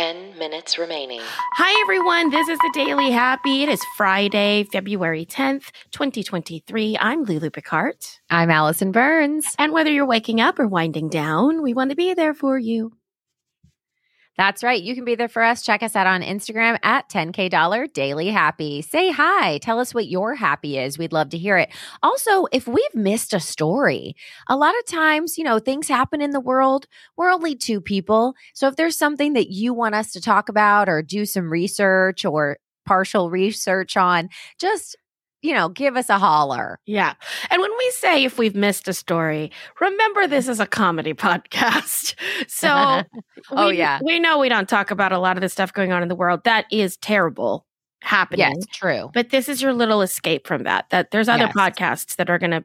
10 minutes remaining. Hi, everyone. This is The Daily Happy. It is Friday, February 10th, 2023. I'm Lulu Picard. I'm Allison Burns. And whether you're waking up or winding down, we want to be there for you. That's right. You can be there for us. Check us out on Instagram at 10K Daily Happy. Say hi. Tell us what your happy is. We'd love to hear it. Also, if we've missed a story, a lot of times, you know, things happen in the world. We're only two people. So if there's something that you want us to talk about or do some research or partial research on, just, you know, give us a holler. Yeah. And when we say if we've missed a story, remember this is a comedy podcast. So we know we don't talk about a lot of the stuff going on in the world. That is terrible happening. Yes, true. But this is your little escape from that, that there's other podcasts that are going to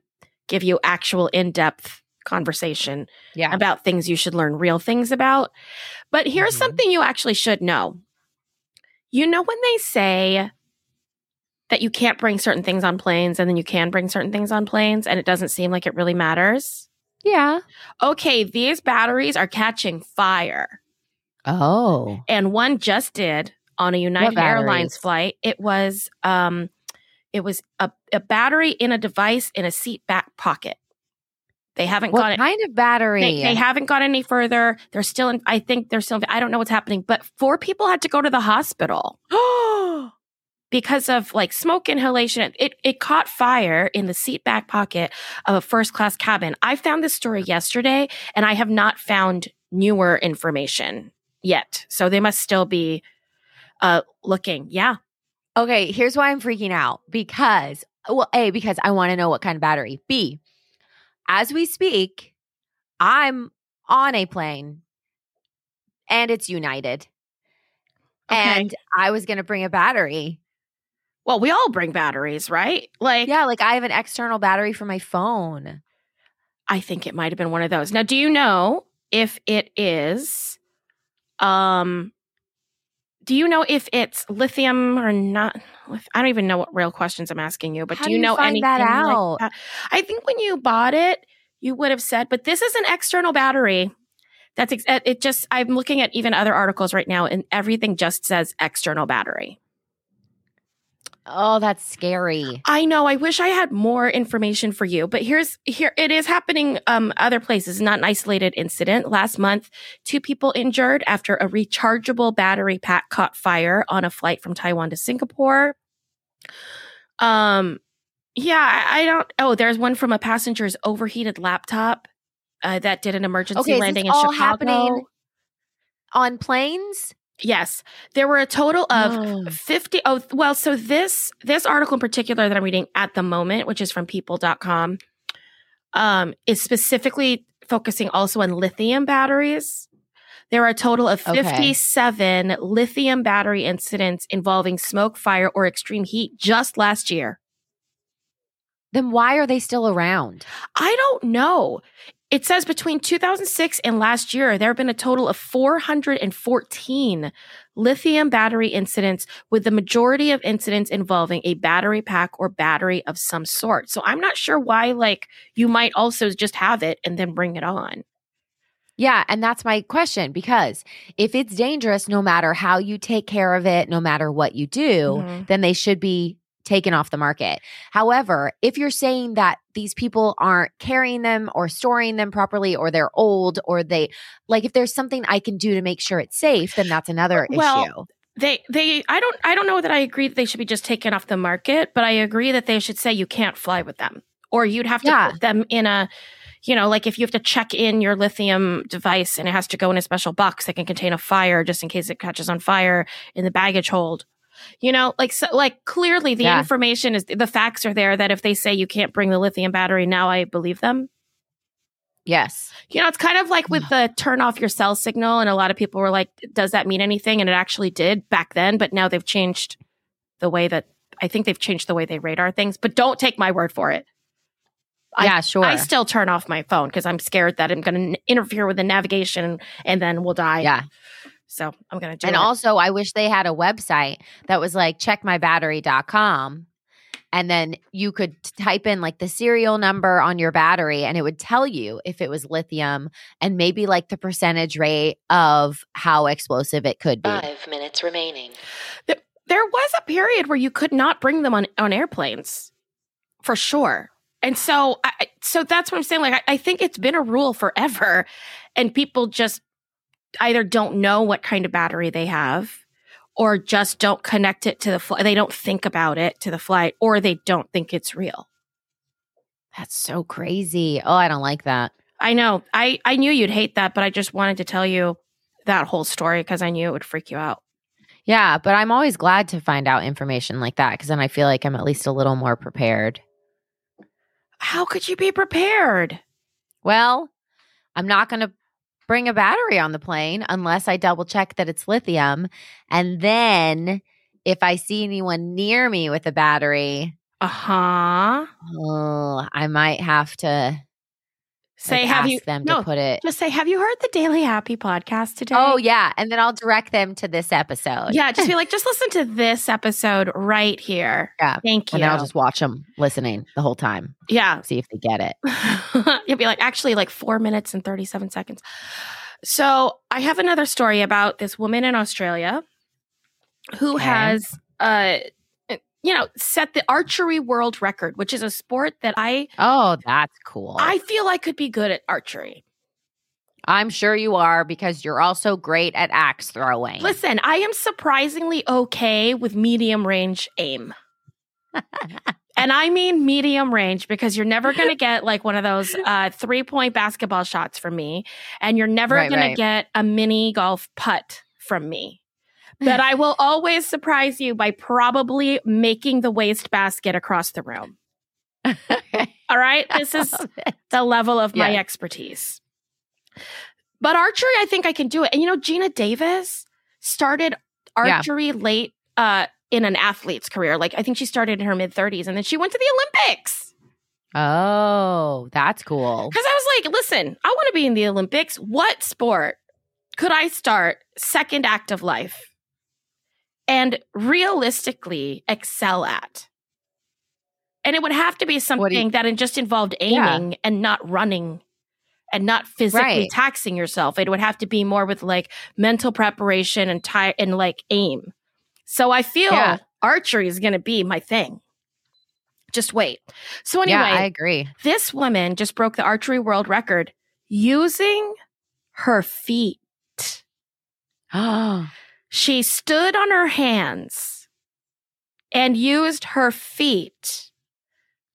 give you actual in-depth conversation about things you should learn real things about. But here's something you actually should know. You know when they say that you can't bring certain things on planes and then you can bring certain things on planes and it doesn't seem like it really matters? Yeah. Okay, these batteries are catching fire. Oh. And one just did on a United Airlines flight. It was a battery in a device in a seat back pocket. They haven't got it. What kind of battery? They haven't got any further. They're still in, I think they're still in, I don't know what's happening, but 4 people had to go to the hospital. Oh. Because of like smoke inhalation, it caught fire in the seat back pocket of a first-class cabin. I found this story yesterday, and I have not found newer information yet. So they must still be looking. Yeah. Okay, here's why I'm freaking out. Because, well, A, because I want to know what kind of battery. B, as we speak, I'm on a plane, and it's United. Okay. And I was going to bring a battery. Well, we all bring batteries, right? Like, yeah, like I have an external battery for my phone. I think it might have been one of those. Now, do you know if it is do you know if it's lithium or not? I don't even know what real questions I'm asking you, but do you know anything that out? Like that? I think when you bought it, you would have said, but this is an external battery. That's it just I'm looking at even other articles right now and everything just says external battery. Oh, that's scary. I know. I wish I had more information for you, but here it is happening other places, not an isolated incident. Last month, 2 people injured after a rechargeable battery pack caught fire on a flight from Taiwan to Singapore. There's one from a passenger's overheated laptop that did an emergency landing in Chicago. Okay, is this all happening on planes? Yes. There were a total of 50. Oh, well, so this article in particular that I'm reading at the moment, which is from People.com, is specifically focusing also on lithium batteries. There are a total of 57 lithium battery incidents involving smoke, fire, or extreme heat just last year. Then why are they still around? I don't know. It says between 2006 and last year, there have been a total of 414 lithium battery incidents, with the majority of incidents involving a battery pack or battery of some sort. So I'm not sure why, like, you might also just have it and then bring it on. Yeah, and that's my question, because if it's dangerous, no matter how you take care of it, no matter what you do, then they should be taken off the market. However, if you're saying that these people aren't carrying them or storing them properly, or they're old, or they, like, if there's something I can do to make sure it's safe, then that's another issue. I don't know that I agree that they should be just taken off the market, but I agree that they should say you can't fly with them, or you'd have to put them in a, you know, like if you have to check in your lithium device and it has to go in a special box that can contain a fire just in case it catches on fire in the baggage hold. You know, like, so, like, clearly the information is, the facts are there that if they say you can't bring the lithium battery, now I believe them. Yes. You know, it's kind of like with the turn off your cell signal. And a lot of people were like, does that mean anything? And it actually did back then. But now they've changed the way that, I think they've changed the way they radar things. But don't take my word for it. Yeah, sure. I still turn off my phone because I'm scared that I'm going to interfere with the navigation and then we'll die. Yeah. So I'm going to do it. And also, I wish they had a website that was like checkmybattery.com. And then you could type in like the serial number on your battery and it would tell you if it was lithium and maybe like the percentage rate of how explosive it could be. 5 minutes remaining. There was a period where you could not bring them on airplanes, for sure. And so so that's what I'm saying. Like, I think it's been a rule forever and people just either don't know what kind of battery they have or just don't connect it to the flight. They don't think about it to the flight or they don't think it's real. That's so crazy. Oh, I don't like that. I know. I knew you'd hate that, but I just wanted to tell you that whole story because I knew it would freak you out. Yeah, but I'm always glad to find out information like that because then I feel like I'm at least a little more prepared. How could you be prepared? Well, I'm not going to bring a battery on the plane unless I double check that it's lithium. And then if I see anyone near me with a battery, I might have to say, like, Just say, have you heard the Daily Happy podcast today? Oh, yeah. And then I'll direct them to this episode. Yeah. Just be like, just listen to this episode right here. Yeah. Thank you. And then I'll just watch them listening the whole time. Yeah. See if they get it. You'll be like, actually, like 4 minutes and 37 seconds. So I have another story about this woman in Australia who has, set the archery world record, which is a sport that Oh, that's cool. I feel I could be good at archery. I'm sure you are because you're also great at axe throwing. Listen, I am surprisingly okay with medium range aim. And I mean medium range because you're never going to get like one of those 3-point basketball shots from me. And you're never going to get a mini golf putt from me. But I will always surprise you by probably making the wastebasket across the room. All right? This is the level of my expertise. But archery, I think I can do it. And, you know, Gina Davis started archery late in an athlete's career. Like, I think she started in her mid-30s, and then she went to the Olympics. Oh, that's cool. Because I was like, listen, I want to be in the Olympics. What sport could I start second act of life and realistically excel at? And it would have to be something that just involved aiming and not running and not physically taxing yourself. It would have to be more with like mental preparation and and like aim. So I feel archery is going to be my thing. Just wait. So anyway, I agree. This woman just broke the archery world record using her feet. She stood on her hands and used her feet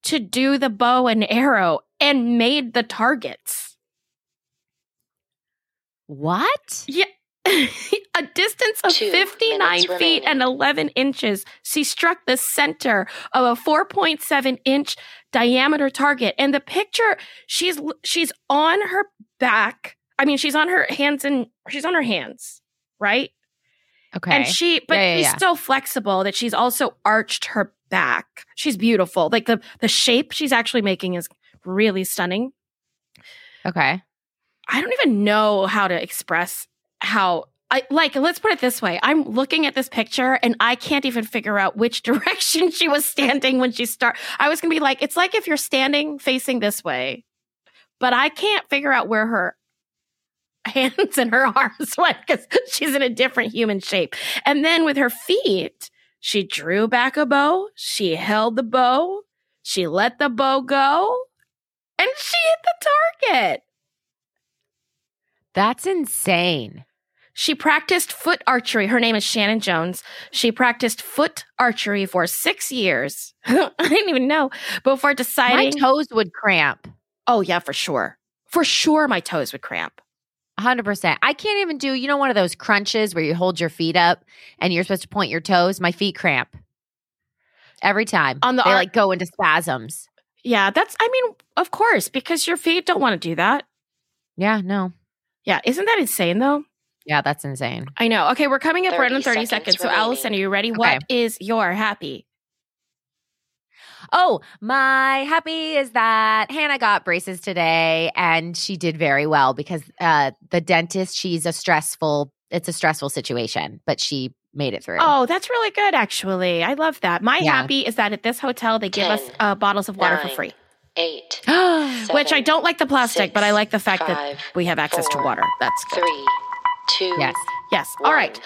to do the bow and arrow and made the targets. What? Yeah. A distance of 59 feet and 11 inches. She struck the center of a 4.7 inch diameter target. And the picture, she's on her back. I mean, she's on her hands. Right? Okay. And she's so flexible that she's also arched her back. She's beautiful. Like the shape she's actually making is really stunning. Okay. I don't even know how to express let's put it this way. I'm looking at this picture and I can't even figure out which direction she was standing when she started. I was going to be like, it's like if you're standing facing this way, but I can't figure out where her hands and her arms went because she's in a different human shape. And then with her feet, she drew back a bow. She held the bow. She let the bow go. And she hit the target. That's insane. She practiced foot archery. Her name is Shannon Jones. She practiced foot archery for 6 years. I didn't even know before deciding. My toes would cramp. Oh, yeah, for sure. For sure my toes would cramp. 100%. I can't even do, one of those crunches where you hold your feet up and you're supposed to point your toes. My feet cramp every time. They like go into spasms. Yeah, of course, because your feet don't want to do that. Yeah, no. Yeah, isn't that insane though? Yeah, that's insane. I know. Okay, we're coming up right on 30 seconds. So Allison, are you ready? Okay. What is your happy? Oh, my happy is that Hannah got braces today and she did very well because the dentist, it's a stressful situation, but she made it through. Oh, that's really good, actually. I love that. My happy is that at this hotel, they give us bottles of water for free. 8, seven, which I don't like the plastic, 6, but I like the fact that we have access to water. That's good. 3, 2, yes. All right.